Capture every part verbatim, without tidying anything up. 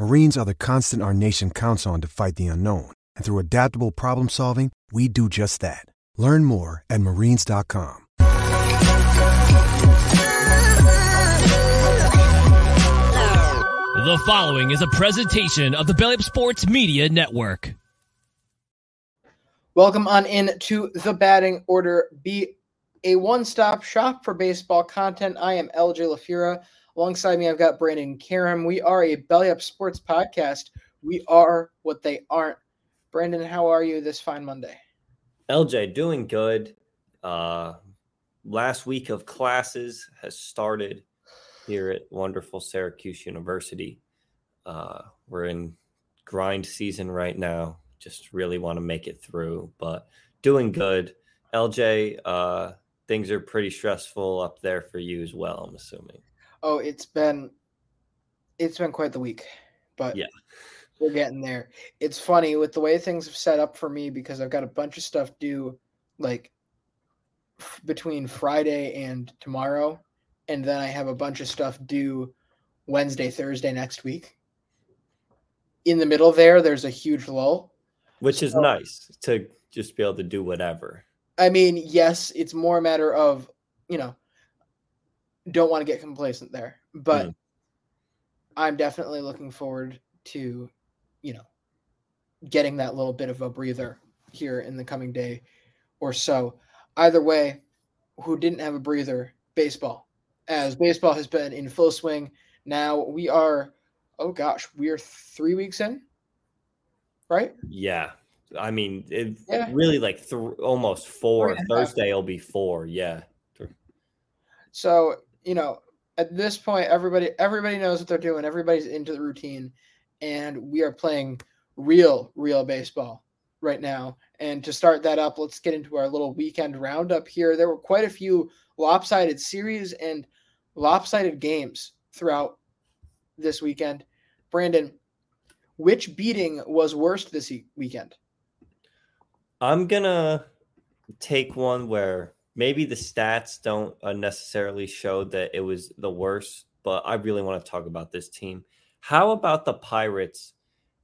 Marines are the constant our nation counts on to fight the unknown. And through adaptable problem solving, we do just that. Learn more at marines dot com. The following is a presentation of the Belly Up Sports Media Network. Welcome on in to The Batting Order. Be a one-stop shop for baseball content. I am L J Lafira. Alongside me, I've got Brandon Karam. We are a Belly Up Sports podcast. We are what they aren't. Brandon, how are you this fine Monday? L J, doing good. Uh, last week of classes has started here at wonderful Syracuse University. Uh, we're in grind season right now. Just really want to make it through, but doing good. L J, uh, things are pretty stressful up there for you as well, I'm assuming. Oh, it's been it's been quite the week, but yeah, we're getting there. It's funny with the way things have set up for me because I've got a bunch of stuff due like f- between Friday and tomorrow, and then I have a bunch of stuff due Wednesday, Thursday next week. In the middle there, there's a huge lull. Which so, is nice to just be able to do whatever. I mean, yes, it's more a matter of, you know, don't want to get complacent there, but mm. I'm definitely looking forward to, you know, getting that little bit of a breather here in the coming day or so. Either way, who didn't have a breather? Baseball, as baseball has been in full swing. Now we are, oh gosh, we are three weeks in, right? Yeah. I mean, it yeah. really like th- almost four. Thursday will be four. Yeah. So, you know, at this point, everybody everybody knows what they're doing. Everybody's into the routine, and we are playing real, real baseball right now. And to start that up, let's get into our little weekend roundup here. There were quite a few lopsided series and lopsided games throughout this weekend. Brandon, which beating was worst this e- weekend? I'm going to take one where maybe the stats don't necessarily show that it was the worst, but I really want to talk about this team. How about the Pirates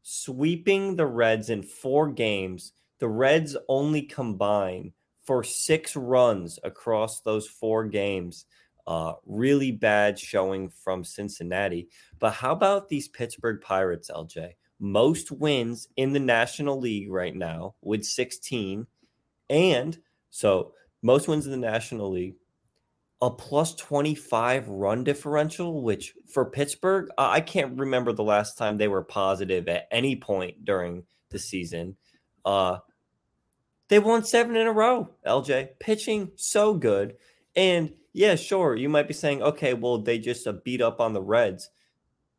sweeping the Reds in four games? The Reds only combine for six runs across those four games. Uh, really bad showing from Cincinnati. But how about these Pittsburgh Pirates, L J? Most wins in the National League right now with sixteen. And so... most wins in the National League, a plus twenty-five run differential, which for Pittsburgh, uh, I can't remember the last time they were positive at any point during the season. Uh, they won seven in a row, L J. Pitching so good. And yeah, sure, you might be saying, okay, well, they just uh, beat up on the Reds.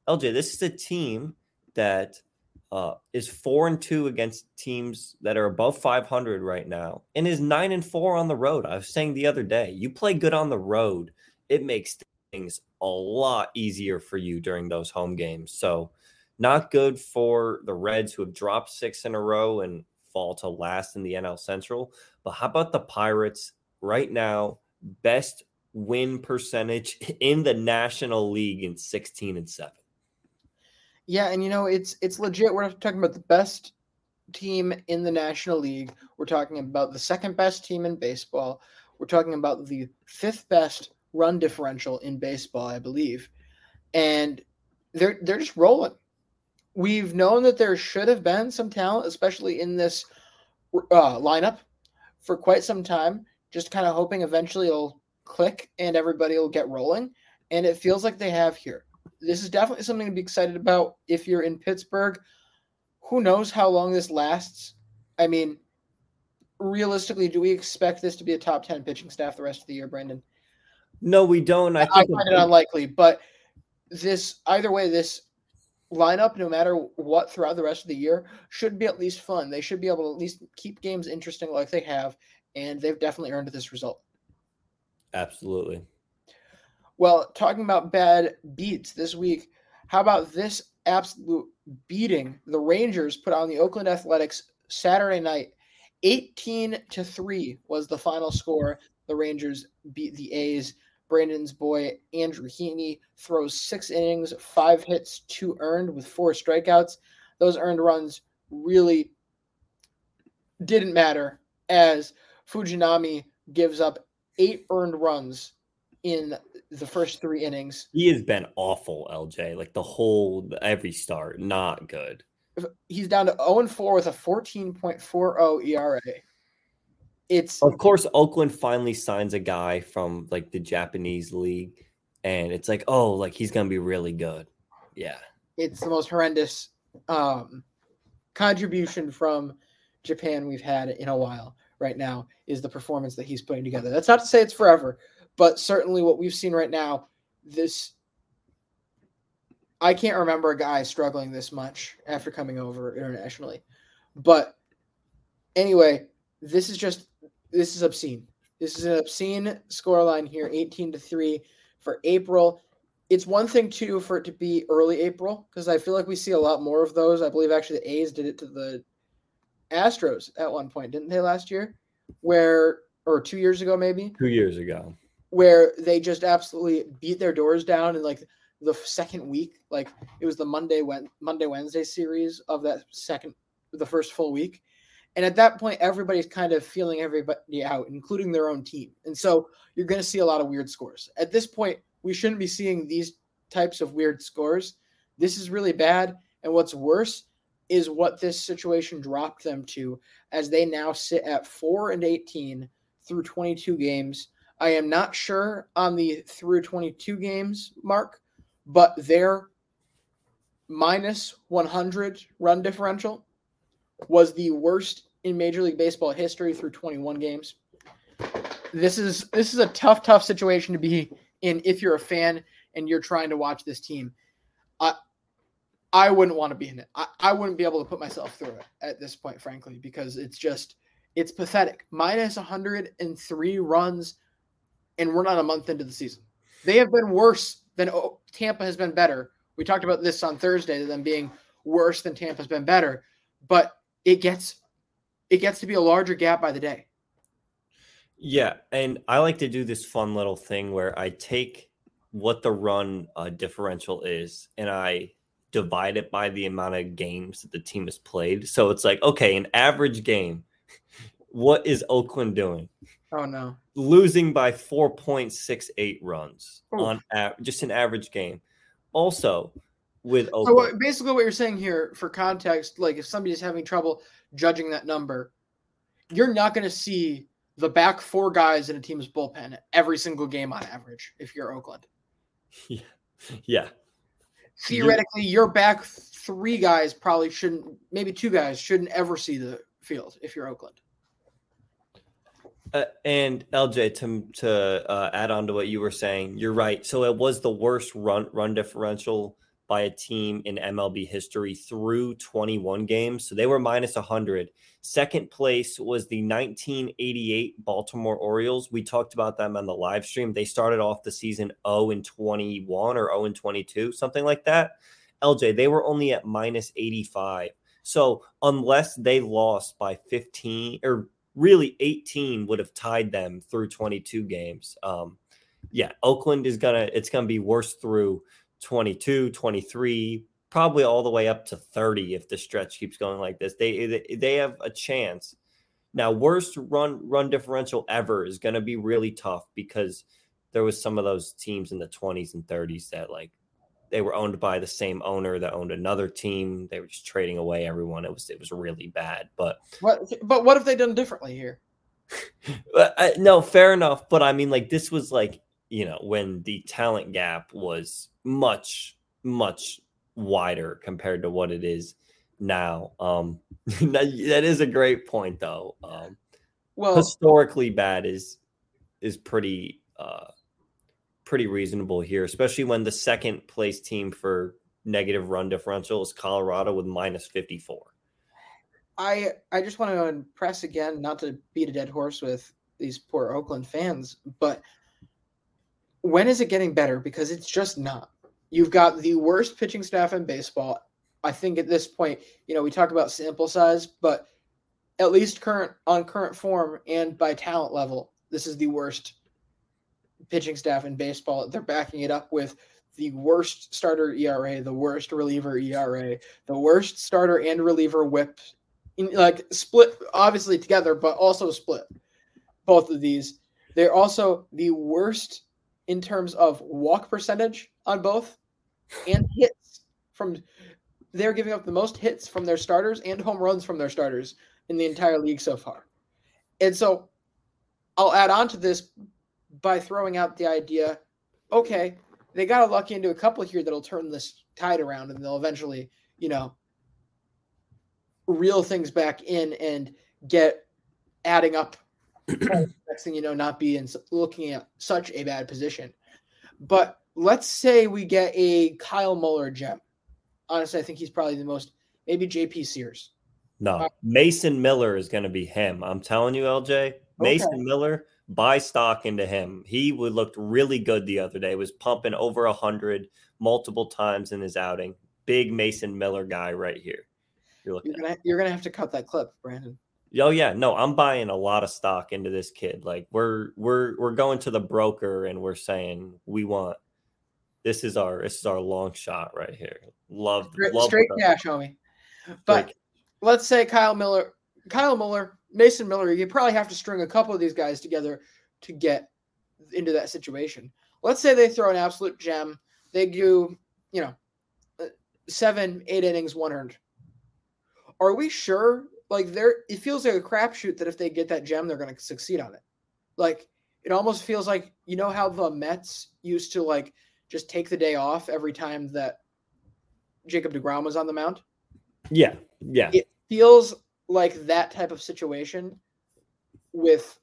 L J, this is a team that Uh, is four and two against teams that are above five hundred right now, and is nine and four on the road. I was saying the other day, you play good on the road, it makes things a lot easier for you during those home games. So not good for the Reds, who have dropped six in a row and fall to last in the N L Central. But how about the Pirates right now? Best win percentage in the National League in sixteen and seven. Yeah, and you know, it's it's legit. We're not talking about the best team in the National League. We're talking about the second best team in baseball. We're talking about the fifth best run differential in baseball, I believe. And they're they're just rolling. We've known that there should have been some talent, especially in this uh, lineup, for quite some time. just kind of hoping eventually it'll click and everybody will get rolling. And it feels like they have here. This is definitely something to be excited about if you're in Pittsburgh. Who knows how long this lasts? I mean, realistically, do we expect this to be a top ten pitching staff the rest of the year, Brandon? No, we don't. I, think I find it unlikely, but this either way, this lineup, no matter what, throughout the rest of the year, should be at least fun. They should be able to at least keep games interesting like they have, and they've definitely earned this result. Absolutely. Well, talking about bad beats this week, how about this absolute beating the Rangers put on the Oakland Athletics Saturday night? eighteen to three was the final score. The Rangers beat the A's. Brandon's boy, Andrew Heaney, throws six innings, five hits, two earned with four strikeouts. Those earned runs really didn't matter as Fujinami gives up eight earned runs in the first three innings. He has been awful, L J. Like the whole, every start, not good. He's down to oh and four with a fourteen point four oh E R A. It's Of course, Oakland finally signs a guy from like the Japanese league, and it's like, oh, like he's going to be really good. Yeah. It's the most horrendous um, contribution from Japan we've had in a while right now is the performance that he's putting together. That's not to say it's forever, but certainly what we've seen right now, this – I can't remember a guy struggling this much after coming over internationally. But anyway, this is just – this is obscene. This is an obscene scoreline here, eighteen to three for April. It's one thing, too, for it to be early April because I feel like we see a lot more of those. I believe actually the A's did it to the Astros at one point, didn't they, last year? Where – or two years ago, maybe two years ago, where they just absolutely beat their doors down. And like the second week, like it was the Monday, Monday, Wednesday series of that second, the first full week. And at that point, everybody's kind of feeling everybody out, including their own team. And so you're going to see a lot of weird scores at this point. We shouldn't be seeing these types of weird scores. This is really bad. And what's worse is what this situation dropped them to, as they now sit at four and eighteen through twenty-two games. I am not sure on the through twenty-two games mark, but their minus one hundred run differential was the worst in Major League Baseball history through twenty-one games. This is this is a tough, tough situation to be in if you're a fan and you're trying to watch this team. I I wouldn't want to be in it. I, I wouldn't be able to put myself through it at this point, frankly, because it's just It's pathetic. Minus one hundred three runs, and we're not a month into the season. They have been worse than oh, Tampa has been better. We talked about this on Thursday, them being worse than Tampa's been better, but it gets it gets to be a larger gap by the day. Yeah, and I like to do this fun little thing where I take what the run uh, differential is, and I divide it by the amount of games that the team has played. So it's like, okay, an average game, what is Oakland doing? Oh, no. Losing by four point six eight runs. Oof. on a, just an average game. Also, with Oakland. So basically what you're saying here, for context, like if somebody's having trouble judging that number, you're not going to see the back four guys in a team's bullpen every single game on average if you're Oakland. Yeah. Yeah. Theoretically, you're, your back three guys probably shouldn't, maybe two guys shouldn't ever see the field if you're Oakland. Uh, and L J, to to uh, add on to what you were saying, you're right. So it was the worst run run differential by a team in M L B history through twenty-one games. So they were minus one hundred. Second place was the nineteen eighty-eight Baltimore Orioles. We talked about them on the live stream. They started off the season oh and twenty-one or oh and twenty-two, something like that. L J, they were only at minus eighty-five. So unless they lost by fifteen or really eighteen would have tied them through twenty-two games. Um, yeah, Oakland is going to – it's going to be worse through twenty-two, twenty-three, probably all the way up to thirty if the stretch keeps going like this. They they have a chance. Now, worst run run differential ever is going to be really tough because there was some of those teams in the twenties and thirties that like – they were owned by the same owner that owned another team. They were just trading away everyone. It was it was really bad. But what, but what have they done differently here? I, no, fair enough. But I mean, like, this was like, you know, when the talent gap was much, much wider compared to what it is now. Um, that is a great point, though. Um, well, historically bad is is pretty uh, pretty reasonable here, especially when the second place team for negative run differential is Colorado with minus fifty-four. I I just want to impress again, not to beat a dead horse with these poor Oakland fans, but when is it getting better? Because it's just not. You've got the worst pitching staff in baseball. I think at this point, you know, we talk about sample size, but at least current on current form and by talent level, this is the worst pitching staff in baseball. They're backing it up with the worst starter E R A, the worst reliever E R A, the worst starter and reliever whip, in, like split, obviously together, but also split. Both of these. They're also the worst in terms of walk percentage on both and hits from – they're giving up the most hits from their starters and home runs from their starters in the entire league so far. And so I'll add on to this by throwing out the idea, okay, they got lucky into a couple here that'll turn this tide around and they'll eventually, you know, reel things back in and get adding up. Next thing you know, not be in looking at such a bad position. But let's say we get a Kyle Muller gem. Honestly, I think he's probably the most, maybe J P Sears. No, uh, Mason Miller is going to be him. I'm telling you, L J, Mason okay. Miller, buy stock into him. He would looked really good the other day, was pumping over one hundred multiple times in his outing. Big Mason Miller guy right here. You're, you're gonna, you're gonna have to cut that clip, Brandon. Oh yeah, no, I'm buying a lot of stock into this kid. Like we're we're we're going to the broker and we're saying we want this is our this is our long shot right here. Love straight, love straight cash, homie. But let's say Kyle Miller, Kyle Muller, Mason Miller. You probably have to string a couple of these guys together to get into that situation. Let's say they throw an absolute gem. They do, you know, seven, eight innings, one earned. Are we sure? Like, there, it feels like a crapshoot that if they get that gem, they're going to succeed on it. Like, it almost feels like, you know how the Mets used to, like, just take the day off every time that Jacob deGrom was on the mound? Yeah, yeah. It feels like that type of situation with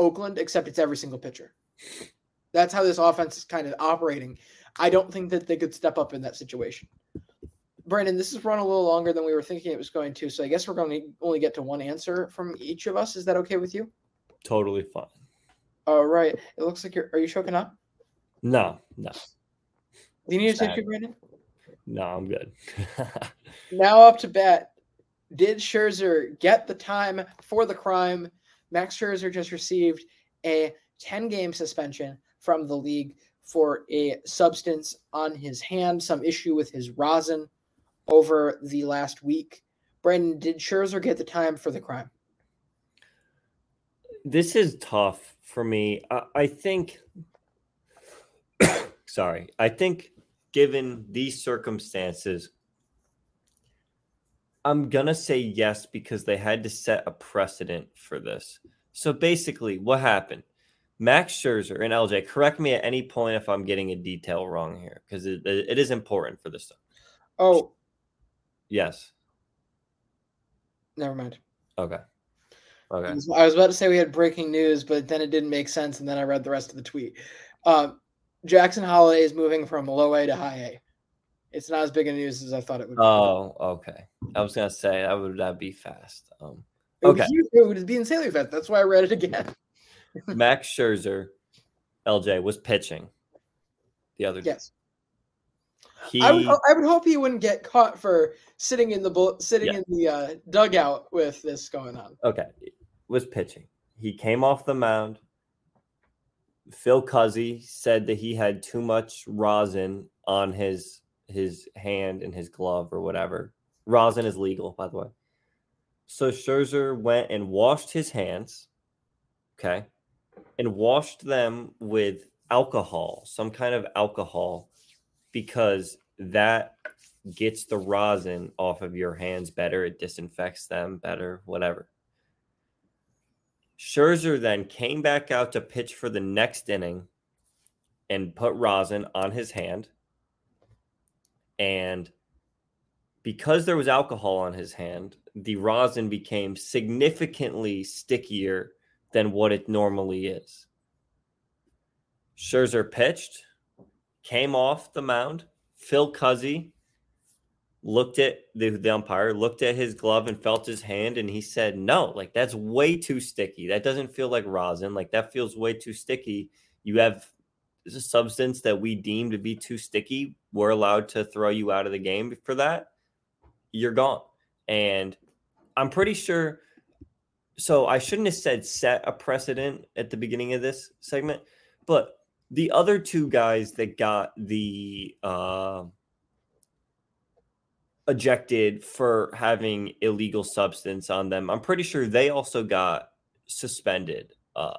Oakland, except it's every single pitcher. That's how this offense is kind of operating. I don't think that they could step up in that situation. Brandon, this has run a little longer than we were thinking it was going to, so I guess we're going to only get to one answer from each of us. Is that okay with you? Totally fine. All right. It looks like you're – are you choking up? No, no. Do you need a tissue, Brandon? No, I'm good. Now up to bat. Did Scherzer get the time for the crime? Max Scherzer just received a ten-game suspension from the league for a substance on his hand, some issue with his rosin. Over the last week, Brandon, did Scherzer get the time for the crime? This is tough for me. I, I think, sorry, I think given these circumstances, I'm going to say yes, because they had to set a precedent for this. So basically what happened, Max Scherzer and L J, correct me at any point if I'm getting a detail wrong here, because it, it is important for this stuff. Oh, yes. Never mind. Okay. Okay. I was about to say we had breaking news, but then it didn't make sense, and then I read the rest of the tweet. Uh, Jackson Holliday is moving from low A to high A. It's not as big a news as I thought it would be. Oh, okay. I was going to say, that would that be fast. Um, okay. It would, it would be insanely fast. That's why I read it again. Max Scherzer, L J, was pitching the other day. Yes. He, I, would, I would hope he wouldn't get caught for sitting in the sitting yeah. in the uh, dugout with this going on. Okay, was pitching. He came off the mound. Phil Cuzzi said that he had too much rosin on his his hand and his glove or whatever. Rosin is legal, by the way. So Scherzer went and washed his hands, okay, and washed them with alcohol, some kind of alcohol. Because that gets the rosin off of your hands better. It disinfects them better, whatever. Scherzer then came back out to pitch for the next inning and put rosin on his hand. And because there was alcohol on his hand, the rosin became significantly stickier than what it normally is. Scherzer pitched, came off the mound. Phil Cuzzi looked at the, the umpire, looked at his glove and felt his hand. And he said, no, like that's way too sticky. That doesn't feel like rosin. Like that feels way too sticky. You have a substance that we deem to be too sticky. We're allowed to throw you out of the game for that. You're gone. And I'm pretty sure. So I shouldn't have said set a precedent at the beginning of this segment, but the other two guys that got the uh, ejected for having illegal substance on them, I'm pretty sure they also got suspended. Uh,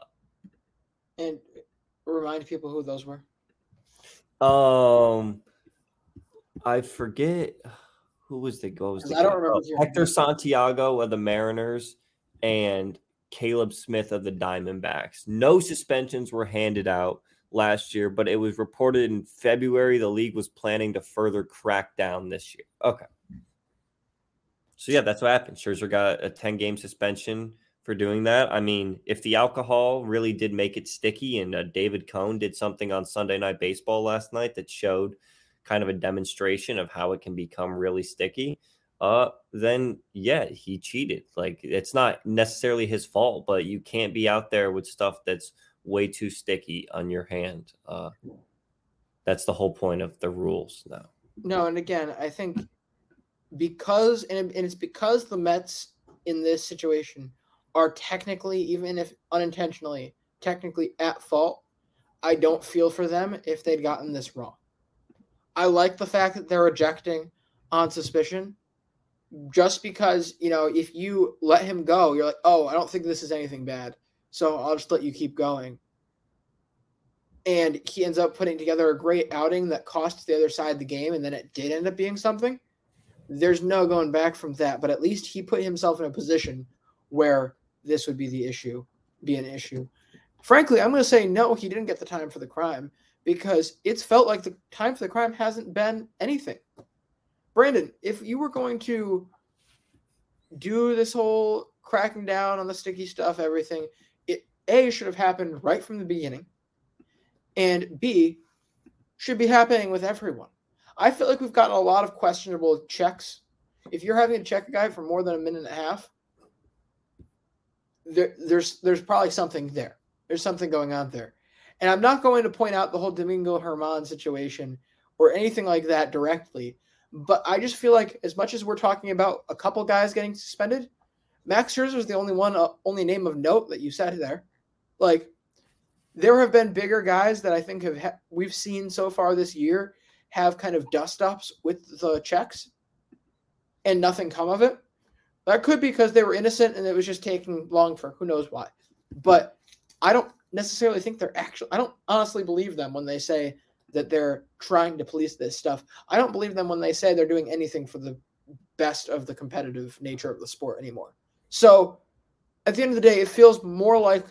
and remind people who those were. Um, I forget who was the goes. I don't remember. Hector Santiago of the Mariners and Caleb Smith of the Diamondbacks. No suspensions were handed out last year, but it was reported in February the league was planning to further crack down this year. Okay. So, yeah, that's what happened. Scherzer got a ten-game suspension for doing that. I mean, if the alcohol really did make it sticky, and uh, David Cohn did something on Sunday Night Baseball last night that showed kind of a demonstration of how it can become really sticky, uh, then, yeah, he cheated. Like, it's not necessarily his fault, but you can't be out there with stuff that's way too sticky on your hand. Uh, that's the whole point of the rules now. No, and again, I think because and it's because the Mets in this situation are technically, even if unintentionally, technically at fault. I don't feel for them if they'd gotten this wrong. I like the fact that they're ejecting on suspicion, just because, you know, if you let him go, you're like, oh, I don't think this is anything bad, so I'll just let you keep going. And he ends up putting together a great outing that cost the other side the game, and then it did end up being something. There's no going back from that, but at least he put himself in a position where this would be the issue, be an issue. Frankly, I'm going to say no, he didn't get the time for the crime, because it's felt like the time for the crime hasn't been anything. Brandon, if you were going to do this whole cracking down on the sticky stuff, everything, A, should have happened right from the beginning, and B, should be happening with everyone. I feel like we've gotten a lot of questionable checks. If you're having to check a guy for more than a minute and a half, there, there's there's probably something there. There's something going on there. And I'm not going to point out the whole Domingo Germán situation or anything like that directly, but I just feel like as much as we're talking about a couple guys getting suspended, Max Scherzer is the only one, uh, only name of note that you said there. Like, there have been bigger guys that I think have ha- we've seen so far this year have kind of dust-ups with the checks and nothing come of it. That could be because they were innocent and it was just taking long for who knows why. But I don't necessarily think they're actually – I don't honestly believe them when they say that they're trying to police this stuff. I don't believe them when they say they're doing anything for the best of the competitive nature of the sport anymore. So at the end of the day, it feels more like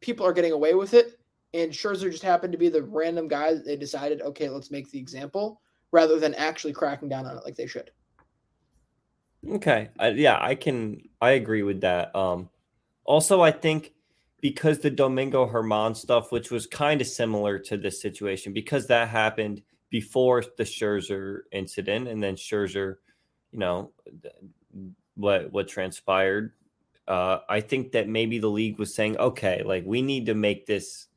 people are getting away with it, and Scherzer just happened to be the random guy that they decided, okay, let's make the example, rather than actually cracking down on it like they should. Okay. I, yeah, I can, I agree with that. Um, also, I think because the Domingo Germán stuff, which was kind of similar to this situation, because that happened before the Scherzer incident, and then Scherzer, you know, th- what what transpired, uh, I think that maybe the league was saying, okay, like we need to make this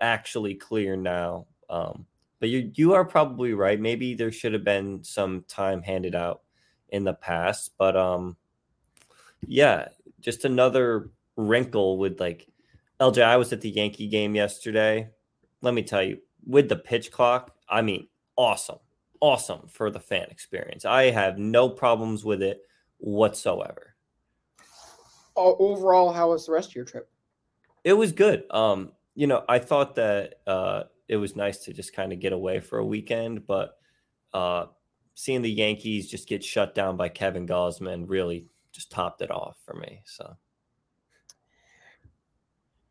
actually clear now. Um, but you you are probably right. Maybe there should have been some time handed out in the past. But um, yeah, just another wrinkle with like L J. I was at the Yankee game yesterday. Let me tell you, with the pitch clock, I mean, awesome, awesome for the fan experience. I have no problems with it whatsoever. Overall, how was the rest of your trip? It was good. Um, you know, I thought that uh, it was nice to just kind of get away for a weekend, but uh, seeing the Yankees just get shut down by Kevin Gausman really just topped it off for me. So,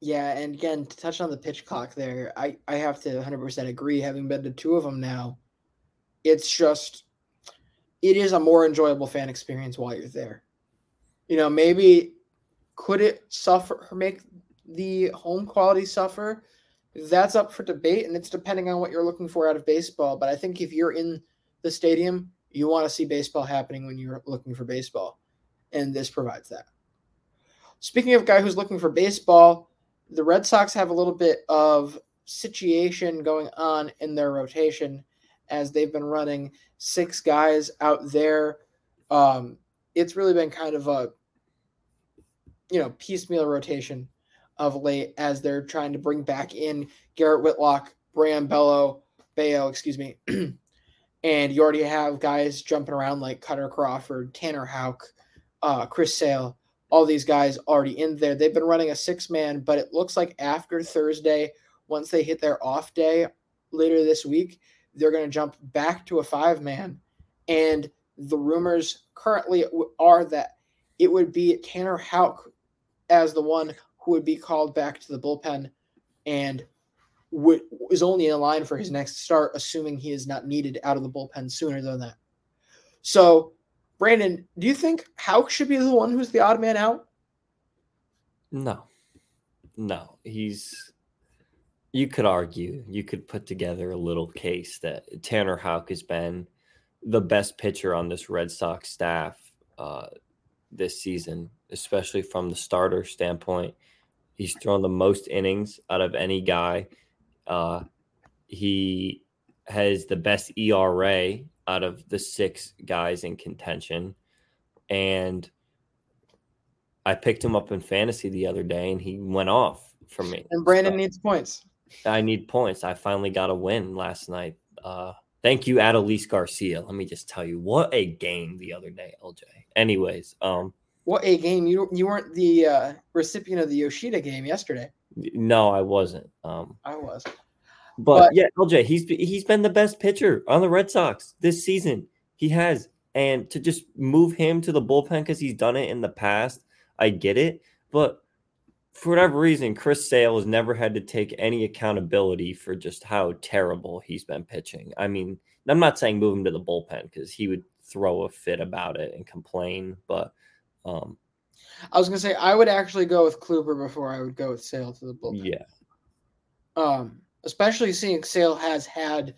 Yeah, and again, to touch on the pitch clock there, I, I have to one hundred percent agree, having been to two of them now. It's just, it is a more enjoyable fan experience while you're there. You know, maybe could it suffer or make the home quality suffer? That's up for debate, and it's depending on what you're looking for out of baseball. But I think if you're in the stadium, you want to see baseball happening when you're looking for baseball, and this provides that. Speaking of a guy who's looking for baseball, the Red Sox have a little bit of situation going on in their rotation as they've been running six guys out there. Um, it's really been kind of a, you know, piecemeal rotation of late as they're trying to bring back in Garrett Whitlock, Bram Bello, Bayo, excuse me. And you already have guys jumping around like Cutter Crawford, Tanner Houck, uh, Chris Sale. All these guys already in there. They've been running a six-man, but it looks like after Thursday, once they hit their off day later this week, they're going to jump back to a five-man. And the rumors currently are that it would be Tanner Houck as the one who would be called back to the bullpen and would, is only in line for his next start, assuming he is not needed out of the bullpen sooner than that. So, Brandon, do you think Houck should be the one who's the odd man out? No. No. He's – you could argue, you could put together a little case that Tanner Houck has been the best pitcher on this Red Sox staff uh, this season, especially from the starter standpoint. He's thrown the most innings out of any guy. Uh, he has the best E R A out of the six guys in contention. And I picked him up in fantasy the other day, and he went off for me. And Brandon so needs points. I need points. I finally got a win last night. Uh, thank you, Adolis Garcia. Let me just tell you, what a game the other day, L J. Anyways. um, What a game. You you weren't the uh, recipient of the Yoshida game yesterday. No, I wasn't. Um, I was. But, but yeah, L J, he's he's been the best pitcher on the Red Sox this season. He has. And to just move him to the bullpen because he's done it in the past, I get it. But for whatever reason, Chris Sale has never had to take any accountability for just how terrible he's been pitching. I mean, I'm not saying move him to the bullpen because he would throw a fit about it and complain. But um, I was going to say, I would actually go with Kluber before I would go with Sale to the bullpen. Yeah. Um. Especially seeing Sale has had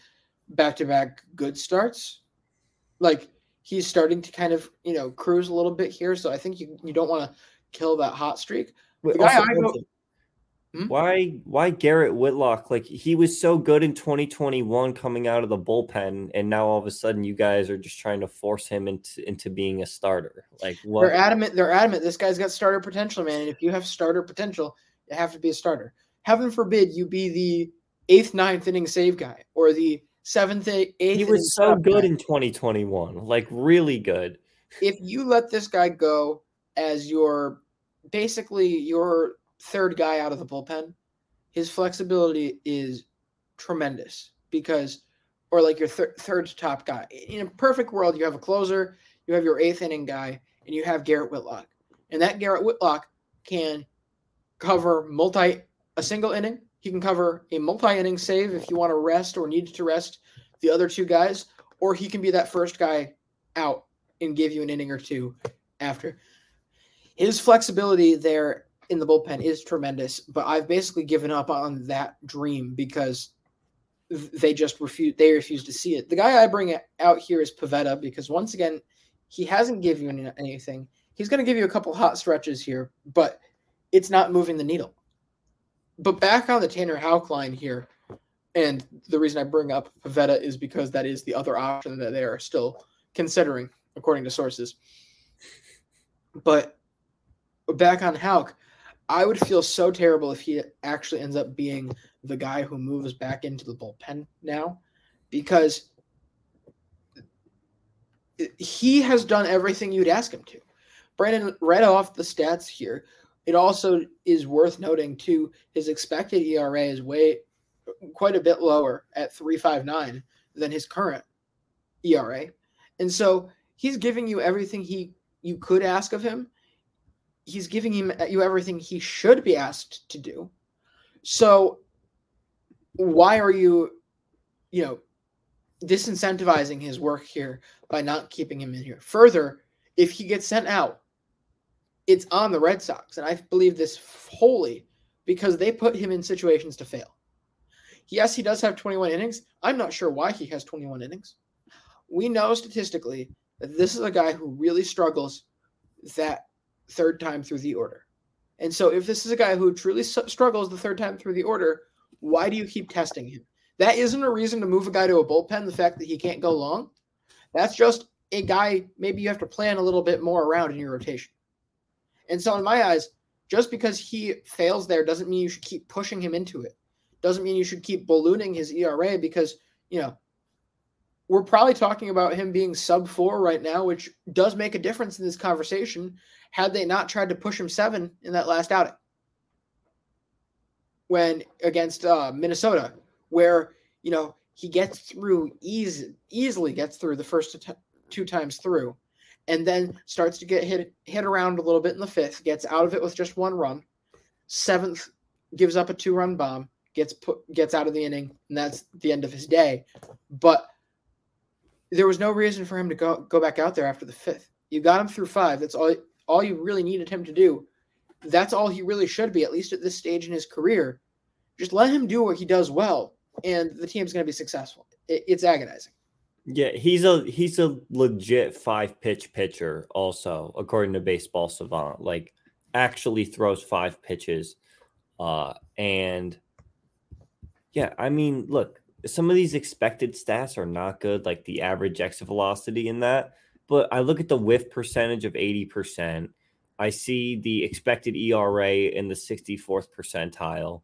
back-to-back good starts. Like, he's starting to kind of, you know, cruise a little bit here, so I think you, you don't want to kill that hot streak. Wait, also, I, I go, hmm? Why why Garrett Whitlock? Like, he was so good in twenty twenty-one coming out of the bullpen, and now all of a sudden you guys are just trying to force him into, into being a starter. Like, what? They're adamant. They're adamant. This guy's got starter potential, man, and if you have starter potential, you have to be a starter. Heaven forbid you be the eighth, ninth inning save guy, or the seventh, eighth. He was so good in twenty twenty-one, like really good. If you let this guy go as your, basically your third guy out of the bullpen, his flexibility is tremendous because, or like your thir- third top guy. In a perfect world, you have a closer, you have your eighth inning guy, and you have Garrett Whitlock. And that Garrett Whitlock can cover multi, a single inning. He can cover a multi-inning save if you want to rest or need to rest the other two guys, or he can be that first guy out and give you an inning or two after. His flexibility there in the bullpen is tremendous, but I've basically given up on that dream because they just refuse, they refuse to see it. The guy I bring out here is Pavetta because, once again, he hasn't given you anything. He's going to give you a couple hot stretches here, but it's not moving the needle. But back on the Tanner Houck line here, and the reason I bring up Pavetta is because that is the other option that they are still considering, according to sources. But back on Houck, I would feel so terrible if he actually ends up being the guy who moves back into the bullpen now, because he has done everything you'd ask him to. Brandon read off the stats here. It also is worth noting, too, his expected E R A is way quite a bit lower at three point five nine than his current E R A. And so he's giving you everything he you could ask of him. he's giving him you everything he should be asked to do. So why are you, you know, disincentivizing his work here by not keeping him in here? Further, if he gets sent out, it's on the Red Sox. And I believe this wholly because they put him in situations to fail. Yes, he does have twenty-one innings. I'm not sure why he has twenty-one innings. We know statistically that this is a guy who really struggles that third time through the order. And so if this is a guy who truly struggles the third time through the order, why do you keep testing him? That isn't a reason to move a guy to a bullpen, the fact that he can't go long. That's just a guy maybe you have to plan a little bit more around in your rotation. And so in my eyes, just because he fails there doesn't mean you should keep pushing him into it. Doesn't mean you should keep ballooning his E R A because, you know, we're probably talking about him being sub four right now, which does make a difference in this conversation had they not tried to push him seven in that last outing when against uh, Minnesota, where, you know, he gets through easy, easily gets through the first t- two times through and then starts to get hit, hit around a little bit in the fifth, gets out of it with just one run, seventh gives up a two run bomb, gets put, gets out of the inning, and that's the end of his day. But there was no reason for him to go, go back out there after the fifth. You got him through five. That's all, all you really needed him to do. That's all he really should be, at least at this stage in his career. Just let him do what he does well, and the team's going to be successful. It, it's agonizing. Yeah, he's a he's a legit five-pitch pitcher also, according to Baseball Savant. Like, actually throws five pitches. Uh, and, yeah, I mean, look, some of these expected stats are not good, like the average exit velocity in that. But I look at the whiff percentage of eighty percent. I see the expected E R A in the sixty-fourth percentile.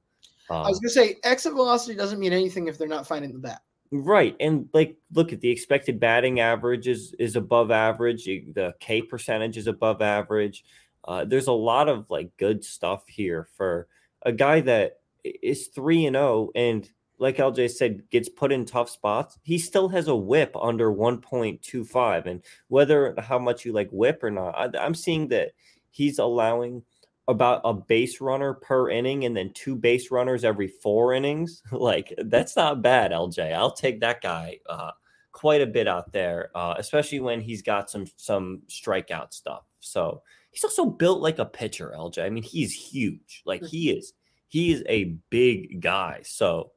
Um, I was going to say, exit velocity doesn't mean anything if they're not finding the bat. Right. And, like, look at the expected batting average is, is above average. The K percentage is above average. Uh, there's a lot of, like, good stuff here for a guy that is three and oh and, like L J said, gets put in tough spots. He still has a whip under one point two five. And whether how much you like whip or not, I, I'm seeing that he's allowing about a base runner per inning and then two base runners every four innings. Like, that's not bad, L J. I'll take that guy uh, quite a bit out there, uh, especially when he's got some, some strikeout stuff. So he's also built like a pitcher, L J. I mean, he's huge. Like, he is, he is a big guy. So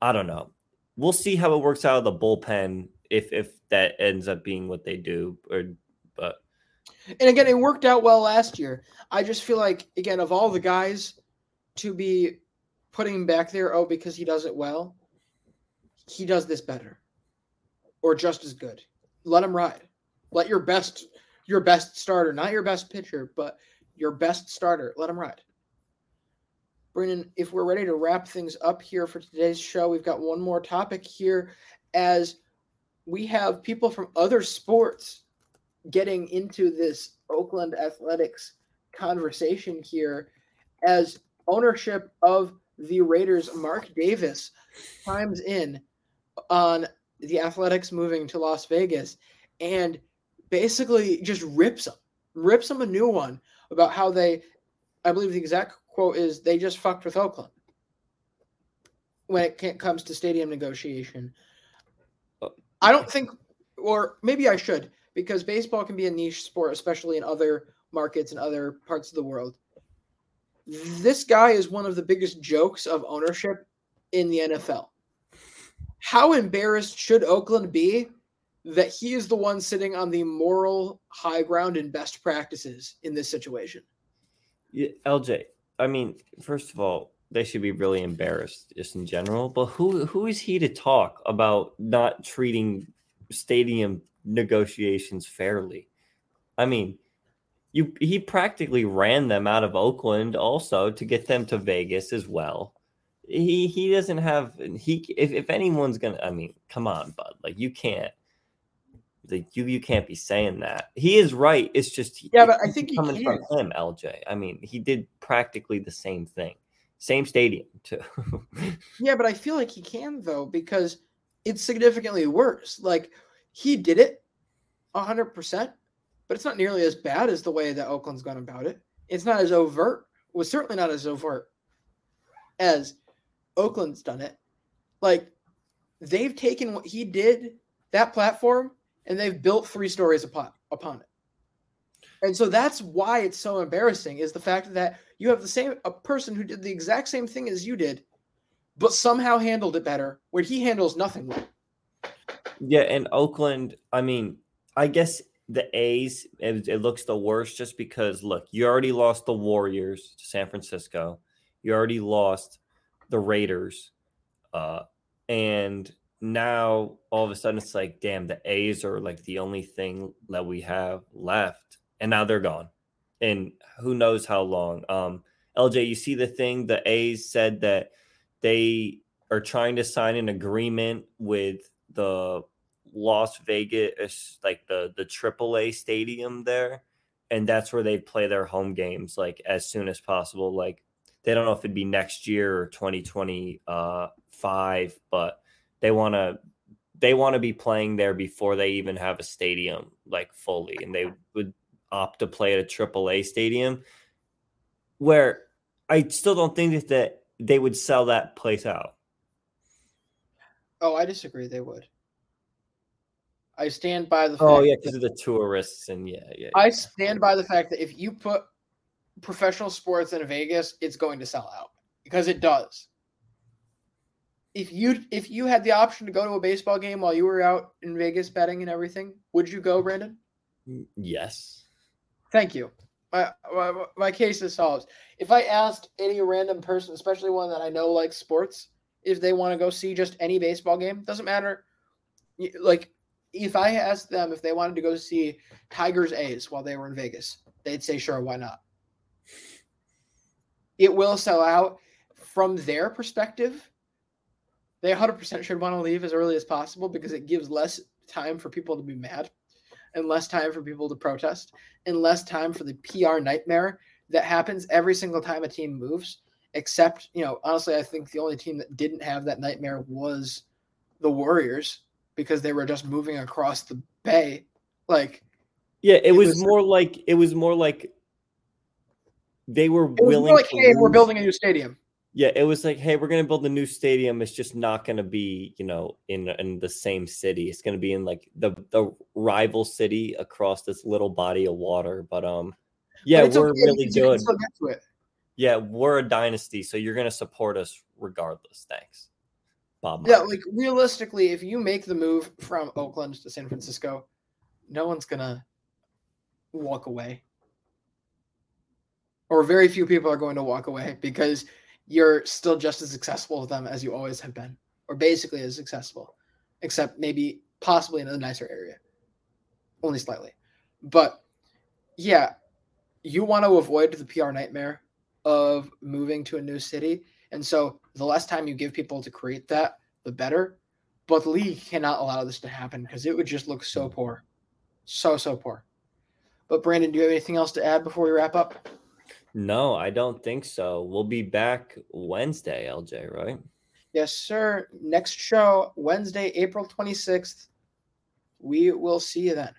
I don't know. We'll see how it works out of the bullpen if, if that ends up being what they do, or, but, and again, it worked out well last year. I just feel like, again, of all the guys to be putting him back there, oh, because he does it well, he does this better or just as good. Let him ride. Let your best, your best starter, not your best pitcher, but your best starter, let him ride. Brennan, if we're ready to wrap things up here for today's show, we've got one more topic here as we have people from other sports getting into this Oakland Athletics conversation here as ownership of the Raiders, Mark Davis, chimes in on the Athletics moving to Las Vegas and basically just rips them, rips them a new one about how they, I believe the exact quote is, they just fucked with Oakland when it comes to stadium negotiation. I don't think, or maybe I should, because baseball can be a niche sport, especially in other markets and other parts of the world. This guy is one of the biggest jokes of ownership in the N F L. How embarrassed should Oakland be that he is the one sitting on the moral high ground and best practices in this situation? Yeah, L J, I mean, first of all, they should be really embarrassed just in general, but who who is he to talk about not treating stadium negotiations fairly? I mean, you he practically ran them out of Oakland also to get them to Vegas as well. He he doesn't have he if, if anyone's gonna, I mean, come on, bud. Like, you can't like you you can't be saying that. He is right. It's just yeah, but I think coming he from him, L J. I mean, he did practically the same thing, same stadium too. Yeah, but I feel like he can though because it's significantly worse. Like. He did it one hundred percent, but it's not nearly as bad as the way that Oakland's gone about it. It's not as overt. Was certainly not as overt as Oakland's done it. Like, they've taken what he did, that platform, and they've built three stories upon upon it. And so that's why it's so embarrassing, is the fact that you have the same a person who did the exact same thing as you did, but somehow handled it better, where he handles nothing well. Yeah, and Oakland, I mean, I guess the A's, it, it looks the worst just because, look, you already lost the Warriors to San Francisco. You already lost the Raiders. Uh, and now all of a sudden it's like, damn, the A's are like the only thing that we have left. And now they're gone. And who knows how long. Um, L J, you see the thing? The A's said that they are trying to sign an agreement with the Las Vegas, like the, the triple A stadium there. And that's where they play their home games, like, as soon as possible. Like, they don't know if it'd be next year or twenty twenty-five, but they want to they want to be playing there before they even have a stadium, like, fully. And they would opt to play at a triple A stadium, where I still don't think that the, they would sell that place out. Oh, I disagree. They would. I stand by the fact. Oh, yeah, because of the tourists and yeah, yeah, yeah. I stand by the fact that if you put professional sports in Vegas, it's going to sell out, because it does. If you if you had the option to go to a baseball game while you were out in Vegas betting and everything, would you go, Brandon? Yes. Thank you. My, my my case is solved. If I asked any random person, especially one that I know likes sports, if they want to go see just any baseball game, doesn't matter. Like, if I asked them if they wanted to go see Tigers A's while they were in Vegas, they'd say, sure, why not? It will sell out. From their perspective, they one hundred percent should want to leave as early as possible, because it gives less time for people to be mad, and less time for people to protest, and less time for the P R nightmare that happens every single time a team moves. Except, you know, honestly, I think the only team that didn't have that nightmare was the Warriors, because they were just moving across the bay. Like, yeah, it, it was, was more like it was more like they were it willing. Was more like, to hey, move. We're building a new stadium. Yeah, it was like, hey, we're going to build a new stadium. It's just not going to be, you know, in in the same city. It's going to be in, like, the, the rival city across this little body of water. But, um, yeah, but we're okay. really you good. Yeah, we're a dynasty, so you're going to support us regardless. Thanks, Bob. Yeah, like, realistically, if you make the move from Oakland to San Francisco, no one's going to walk away. Or very few people are going to walk away, because – you're still just as accessible with them as you always have been, or basically as accessible, except maybe possibly in a nicer area, only slightly. But yeah, you want to avoid the P R nightmare of moving to a new city. And so the less time you give people to create that, the better. But the league cannot allow this to happen, because it would just look so poor. So, so poor. But Brandon, do you have anything else to add before we wrap up? No, I don't think so. We'll be back Wednesday, L J, right? Yes, sir. Next show, Wednesday, April twenty-sixth. We will see you then.